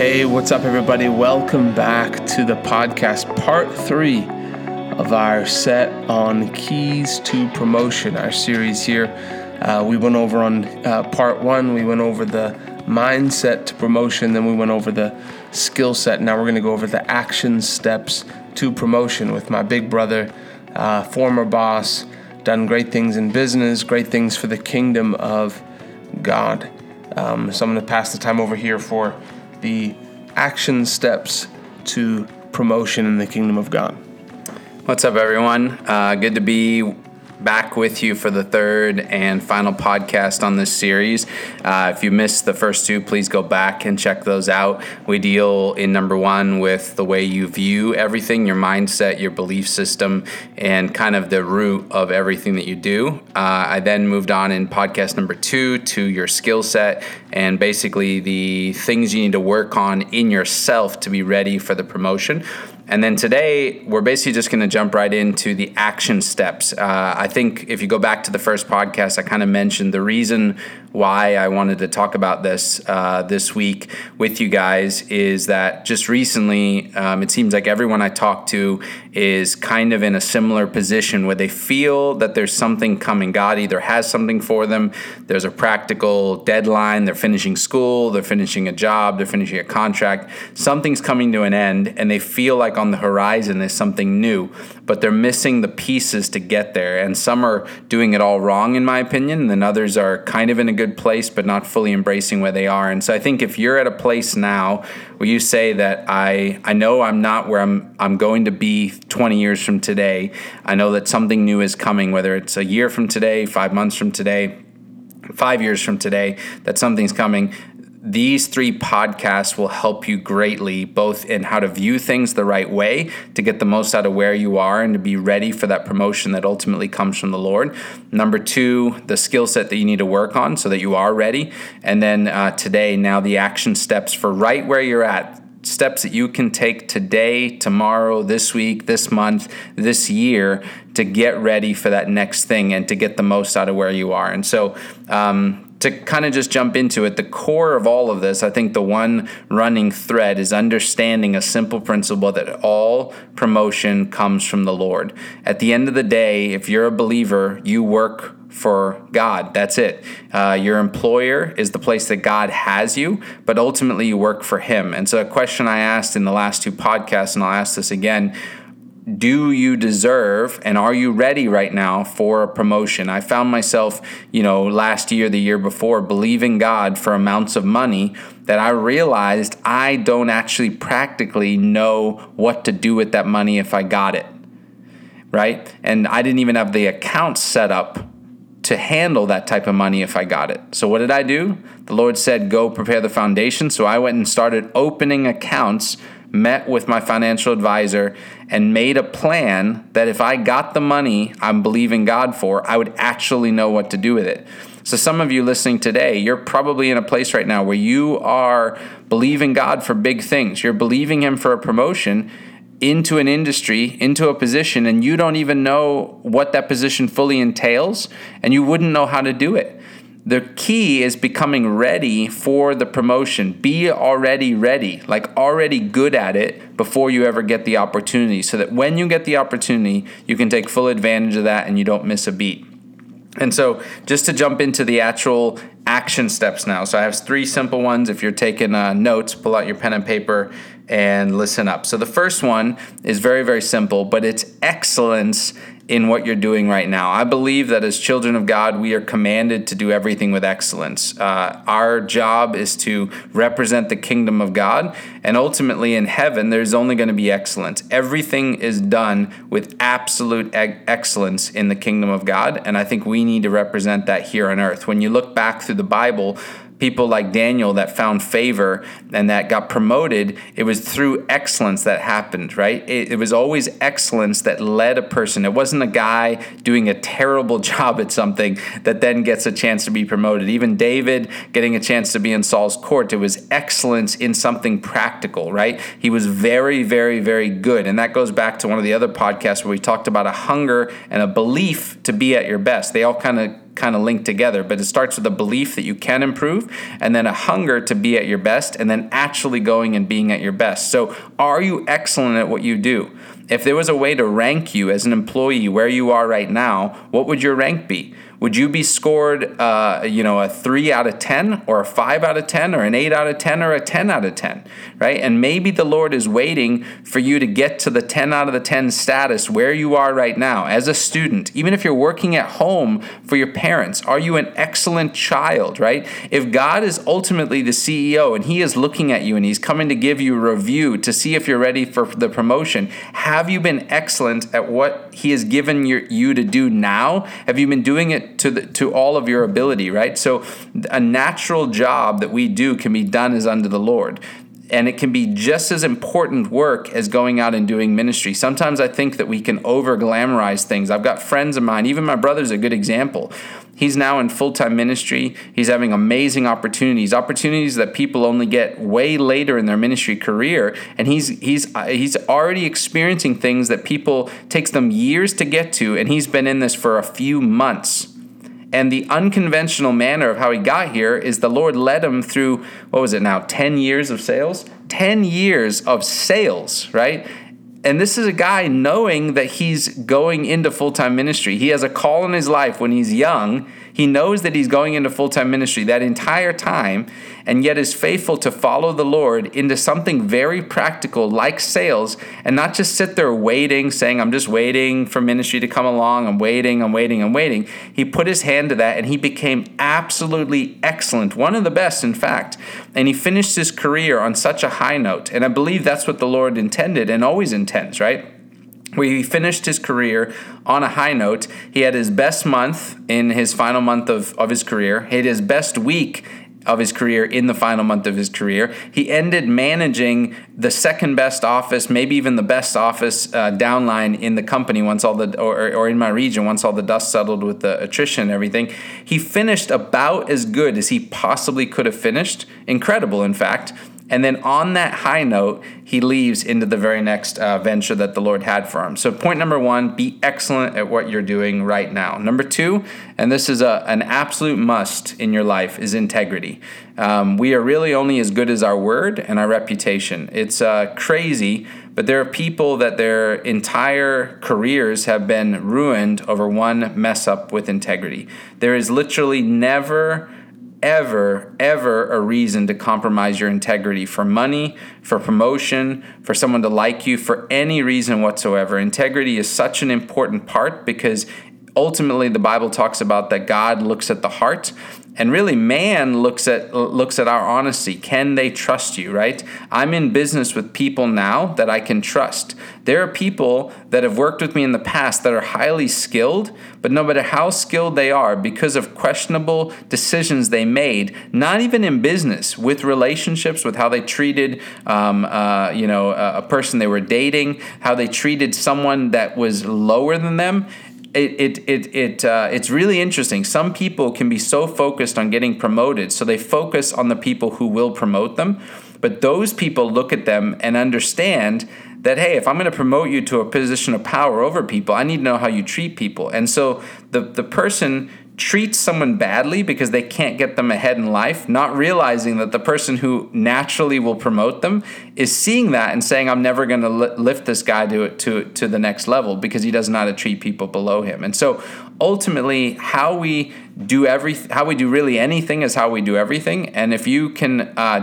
Hey, what's up, everybody? Welcome back to the podcast, part 3 of our set on keys to promotion, our series here. We went over on part 1, we went over the mindset to promotion, then we went over the skill set. Now we're going to go over the action steps to promotion with my big brother, former boss, done great things in business, great things for the kingdom of God. So I'm going to pass the time over here for the action steps to promotion in the kingdom of God. What's up, everyone? Good to be back with you for the third and final podcast on this series. If you missed the first two, please go back and check those out. We deal in number 1 with the way you view everything, your mindset, your belief system, and kind of the root of everything that you do. I then moved on in podcast number 2 to your skill set and basically the things you need to work on in yourself to be ready for the promotion. And then today, we're basically just going to jump right into the action steps. I think if you go back to the first podcast, I kind of mentioned the reason why I wanted to talk about this this week with you guys is that just recently, it seems like everyone I talk to is kind of in a similar position where they feel that there's something coming. God either has something for them, there's a practical deadline, they're finishing school, they're finishing a job, they're finishing a contract, something's coming to an end, and they feel like on the horizon is something new, but they're missing the pieces to get there. And some are doing it all wrong, in my opinion, and then others are kind of in a good place, but not fully embracing where they are. And so I think if you're at a place now where you say that I know I'm not where I'm going to be 20 years from today, I know that something new is coming, whether it's a year from today, 5 months from today, 5 years from today, that something's coming. These 3 podcasts will help you greatly, both in how to view things the right way, to get the most out of where you are and to be ready for that promotion that ultimately comes from the Lord. Number 2, the skill set that you need to work on so that you are ready. And then today, now the action steps for right where you're at, steps that you can take today, tomorrow, this week, this month, this year to get ready for that next thing and to get the most out of where you are. And so, to kind of just jump into it, the core of all of this, I think the one running thread is understanding a simple principle that all promotion comes from the Lord. At the end of the day, if you're a believer, you work for God. That's it. Your employer is the place that God has you, but ultimately you work for Him. And so a question I asked in the last 2 podcasts, and I'll ask this again, do you deserve and are you ready right now for a promotion? I found myself, last year, the year before, believing God for amounts of money that I realized I don't actually practically know what to do with that money if I got it, right? And I didn't even have the account set up to handle that type of money if I got it. So what did I do? The Lord said, go prepare the foundation. So I went and started opening accounts, met with my financial advisor, and made a plan that if I got the money I'm believing God for, I would actually know what to do with it. So some of you listening today, you're probably in a place right now where you are believing God for big things. You're believing Him for a promotion into an industry, into a position, and you don't even know what that position fully entails, and you wouldn't know how to do it. The key is becoming ready for the promotion. Be already ready, like already good at it before you ever get the opportunity, so that when you get the opportunity, you can take full advantage of that and you don't miss a beat. And so just to jump into the actual action steps now. So I have 3 simple ones. If you're taking notes, pull out your pen and paper and listen up. So the first one is very, very simple, but it's excellence in what you're doing right now. I believe that as children of God, we are commanded to do everything with excellence. Our job is to represent the kingdom of God, and ultimately in heaven, there's only going to be excellence. Everything is done with absolute excellence in the kingdom of God, and I think we need to represent that here on earth. When you look back through the Bible, people like Daniel that found favor and that got promoted, it was through excellence that happened, right? It was always excellence that led a person. It wasn't a guy doing a terrible job at something that then gets a chance to be promoted. Even David getting a chance to be in Saul's court, it was excellence in something practical, right? He was very, very, very good. And that goes back to one of the other podcasts where we talked about a hunger and a belief to be at your best. They all kind of kind of linked together, but it starts with a belief that you can improve, and then a hunger to be at your best, and then actually going and being at your best. So are you excellent at what you do? If there was a way to rank you as an employee where you are right now, what would your rank be? Would you be scored, a 3 out of 10 or a 5 out of 10 or an 8 out of 10 or a 10 out of 10, right? And maybe the Lord is waiting for you to get to the 10 out of the 10 status where you are right now as a student. Even if you're working at home for your parents, are you an excellent child, right? If God is ultimately the CEO and he is looking at you and he's coming to give you a review to see if you're ready for the promotion, have you been excellent at what he has given you to do now? Have you been doing it to all of your ability, right? So a natural job that we do can be done as unto the Lord. And it can be just as important work as going out and doing ministry. Sometimes I think that we can over-glamorize things. I've got friends of mine, even my brother's a good example. He's now in full-time ministry. He's having amazing opportunities that people only get way later in their ministry career. And he's already experiencing things that people, takes them years to get to, and he's been in this for a few months. And the unconventional manner of how he got here is the Lord led him through, 10 years of sales? 10 years of sales, right? And this is a guy knowing that he's going into full-time ministry. He has a call in his life when he's young. He knows that he's going into full-time ministry that entire time, and yet is faithful to follow the Lord into something very practical like sales, and not just sit there waiting, saying, I'm just waiting for ministry to come along. I'm waiting. He put his hand to that, and he became absolutely excellent, one of the best, in fact. And he finished his career on such a high note. And I believe that's what the Lord intended and always intends, right? Where he finished his career on a high note. He had his best month in his final month of his career. He had his best week of his career in the final month of his career. He ended managing the second best office, maybe even the best office downline in the company once all the, or in my region, once all the dust settled with the attrition and everything. He finished about as good as he possibly could have finished. Incredible, in fact. And then on that high note, he leaves into the very next venture that the Lord had for him. So point number one, be excellent at what you're doing right now. Number two, and this is an absolute must in your life, is integrity. We are really only as good as our word and our reputation. It's crazy, but there are people that their entire careers have been ruined over one mess up with integrity. There is literally never ever a reason to compromise your integrity for money, for promotion, for someone to like you, for any reason whatsoever. Integrity is such an important part because ultimately the Bible talks about that God looks at the heart. And really, man looks at our honesty. Can they trust you, right? I'm in business with people now that I can trust. There are people that have worked with me in the past that are highly skilled, but no matter how skilled they are, because of questionable decisions they made, not even in business, with relationships, with how they treated a person they were dating, how they treated someone that was lower than them, It's really interesting. Some people can be so focused on getting promoted, so they focus on the people who will promote them. But those people look at them and understand that, hey, if I'm going to promote you to a position of power over people, I need to know how you treat people. And so the person treats someone badly because they can't get them ahead in life, not realizing that the person who naturally will promote them is seeing that and saying, I'm never going to lift this guy to the next level because he doesn't know how to treat people below him. And so ultimately, how we do really anything is how we do everything. And if you can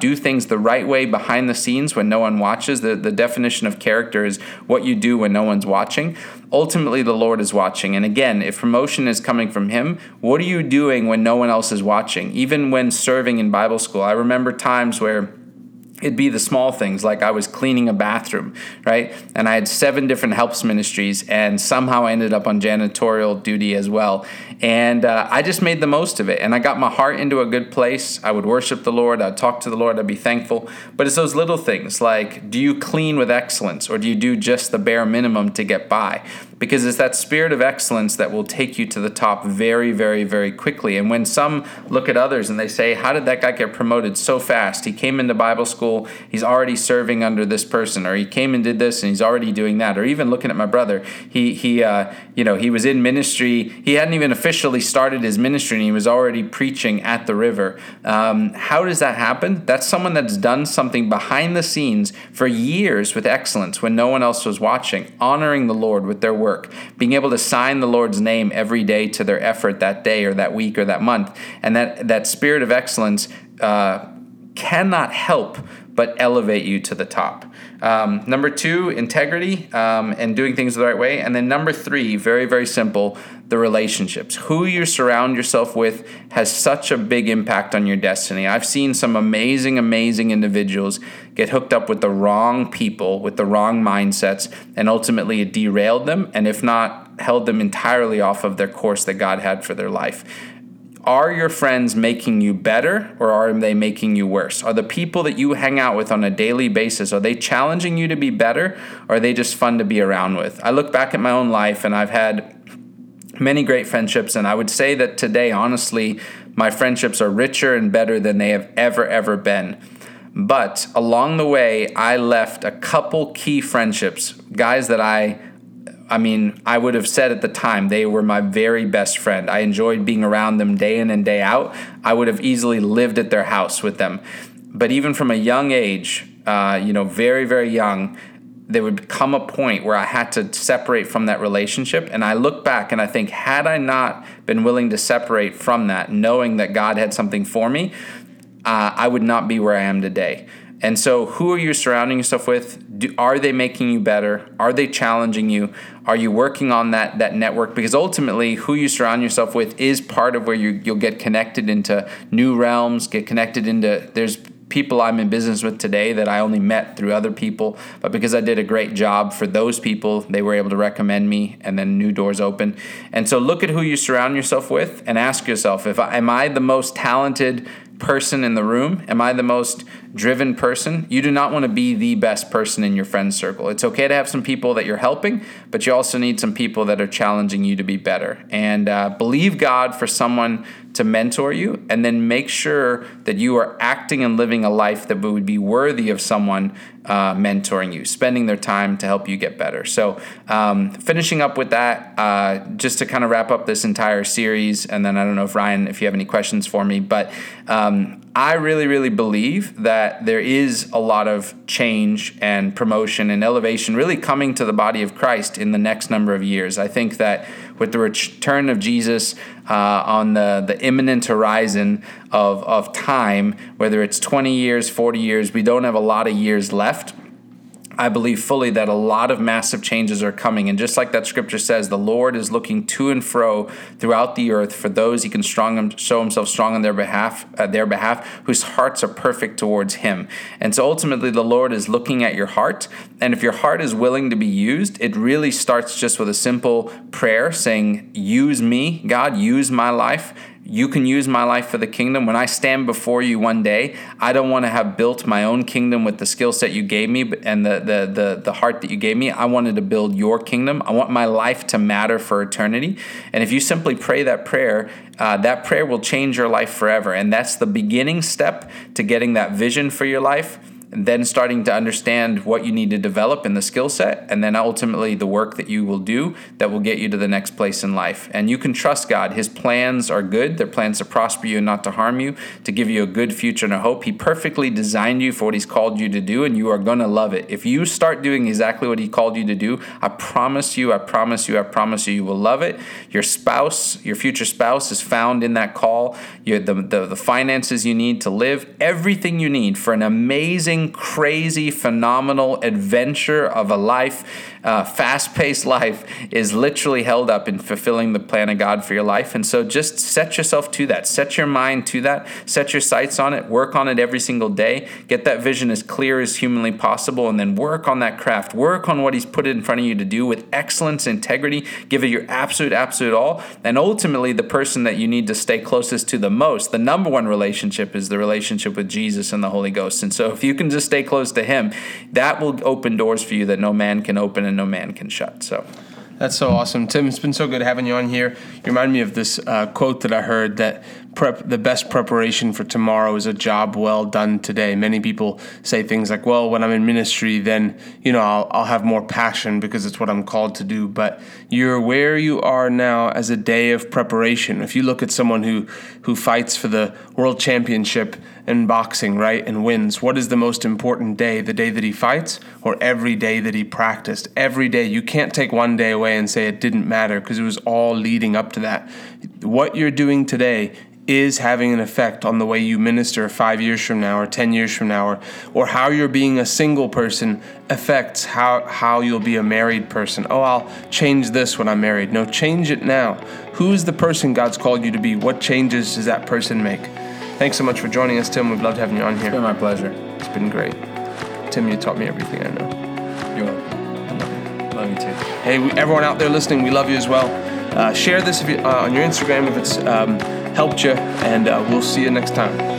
do things the right way behind the scenes when no one watches, the definition of character is what you do when no one's watching. Ultimately, the Lord is watching. And again, if promotion is coming from him, what are you doing when no one else is watching? Even when serving in Bible school, I remember times where it'd be the small things, like I was cleaning a bathroom, right? And I had 7 different helps ministries, and somehow I ended up on janitorial duty as well. And I just made the most of it, and I got my heart into a good place. I would worship the Lord. I'd talk to the Lord. I'd be thankful. But it's those little things like, do you clean with excellence, or do you do just the bare minimum to get by? because it's that spirit of excellence that will take you to the top very, very, very quickly. And when some look at others and they say, how did that guy get promoted so fast? He came into Bible school, he's already serving under this person, or he came and did this and he's already doing that. Or even looking at my brother, he was in ministry. He hadn't even officially started his ministry and he was already preaching at the river. How does that happen? That's someone that's done something behind the scenes for years with excellence when no one else was watching, honoring the Lord with their work, being able to sign the Lord's name every day to their effort that day or that week or that month. And that spirit of excellence cannot help but elevate you to the top. Number two, integrity and doing things the right way. And then number three, very, very simple, the relationships. Who you surround yourself with has such a big impact on your destiny. I've seen some amazing, amazing individuals get hooked up with the wrong people, with the wrong mindsets, and ultimately it derailed them, and if not, held them entirely off of their course that God had for their life. Are your friends making you better, or are they making you worse? Are the people that you hang out with on a daily basis, are they challenging you to be better, or are they just fun to be around with? I look back at my own life, and I've had many great friendships, and I would say that today, honestly, my friendships are richer and better than they have ever, ever been. But along the way, I left a couple key friendships, guys that I would have said at the time, they were my very best friend. I enjoyed being around them day in and day out. I would have easily lived at their house with them. But even from a young age, very, very young, there would come a point where I had to separate from that relationship. And I look back and I think, had I not been willing to separate from that, knowing that God had something for me, I would not be where I am today. And so who are you surrounding yourself with? Are they making you better? Are they challenging you? Are you working on that network? Because ultimately, who you surround yourself with is part of where you'll get connected into new realms, there's people I'm in business with today that I only met through other people, but because I did a great job for those people, they were able to recommend me, and then new doors open. And so look at who you surround yourself with and ask yourself, am I the most talented person in the room? Am I the most driven person? You do not want to be the best person in your friend circle. It's okay to have some people that you're helping, but you also need some people that are challenging you to be better. And believe God for someone to mentor you, and then make sure that you are acting and living a life that would be worthy of someone mentoring you, spending their time to help you get better. So finishing up with that, just to kind of wrap up this entire series, and then I don't know if Ryan, if you have any questions for me, but I really, really believe that there is a lot of change and promotion and elevation really coming to the body of Christ in the next number of years. I think that with the return of Jesus on the imminent horizon of time, whether it's 20 years, 40 years, we don't have a lot of years left. I believe fully that a lot of massive changes are coming. And just like that scripture says, the Lord is looking to and fro throughout the earth for those he can show himself strong on their behalf, whose hearts are perfect towards him. And so ultimately the Lord is looking at your heart. And if your heart is willing to be used, it really starts just with a simple prayer saying, use me, God, use my life. You can use my life for the kingdom. When I stand before you one day, I don't want to have built my own kingdom with the skill set you gave me and the heart that you gave me. I wanted to build your kingdom. I want my life to matter for eternity. And if you simply pray that prayer will change your life forever. And that's the beginning step to getting that vision for your life, and then starting to understand what you need to develop in the skill set, and then ultimately the work that you will do that will get you to the next place in life. And you can trust God. His plans are good. They're plans to prosper you and not to harm you, to give you a good future and a hope. He perfectly designed you for what he's called you to do, and you are going to love it. If you start doing exactly what he called you to do, I promise you will love it. Your spouse, your future spouse is found in that call. The finances you need to live, everything you need for an amazing, crazy, phenomenal adventure of a life, fast-paced life, is literally held up in fulfilling the plan of God for your life. And so just set yourself to that. Set your mind to that. Set your sights on it. Work on it every single day. Get that vision as clear as humanly possible, and then work on that craft. Work on what he's put in front of you to do with excellence, integrity. Give it your absolute all. And ultimately, the person that you need to stay closest to the most, the number one relationship, is the relationship with Jesus and the Holy Ghost. And so if you can just stay close to him, that will open doors for you that no man can open and no man can shut. So That's so awesome. Tim, it's been so good having you on here. You remind me of this quote that I heard that the best preparation for tomorrow is a job well done today. Many people say things like, well, when I'm in ministry, then, I'll have more passion because it's what I'm called to do. But you're where you are now as a day of preparation. If you look at someone who fights for the world championship in boxing, right, and wins, what is the most important day? The day that he fights or every day that he practiced? Every day. You can't take one day away and say it didn't matter because it was all leading up to that. What you're doing today is having an effect on the way you minister 5 years from now or 10 years from now, or how you're being a single person affects how you'll be a married person. Oh, I'll change this when I'm married. No, change it now. Who's the person God's called you to be? What changes does that person make? Thanks so much for joining us, Tim. We've loved having you on here. It's been my pleasure. It's been great. Tim, you taught me everything I know. You're welcome. I love you. Love you too. Hey, everyone out there listening, we love you as well. Share this on your Instagram if it's helped you, and we'll see you next time.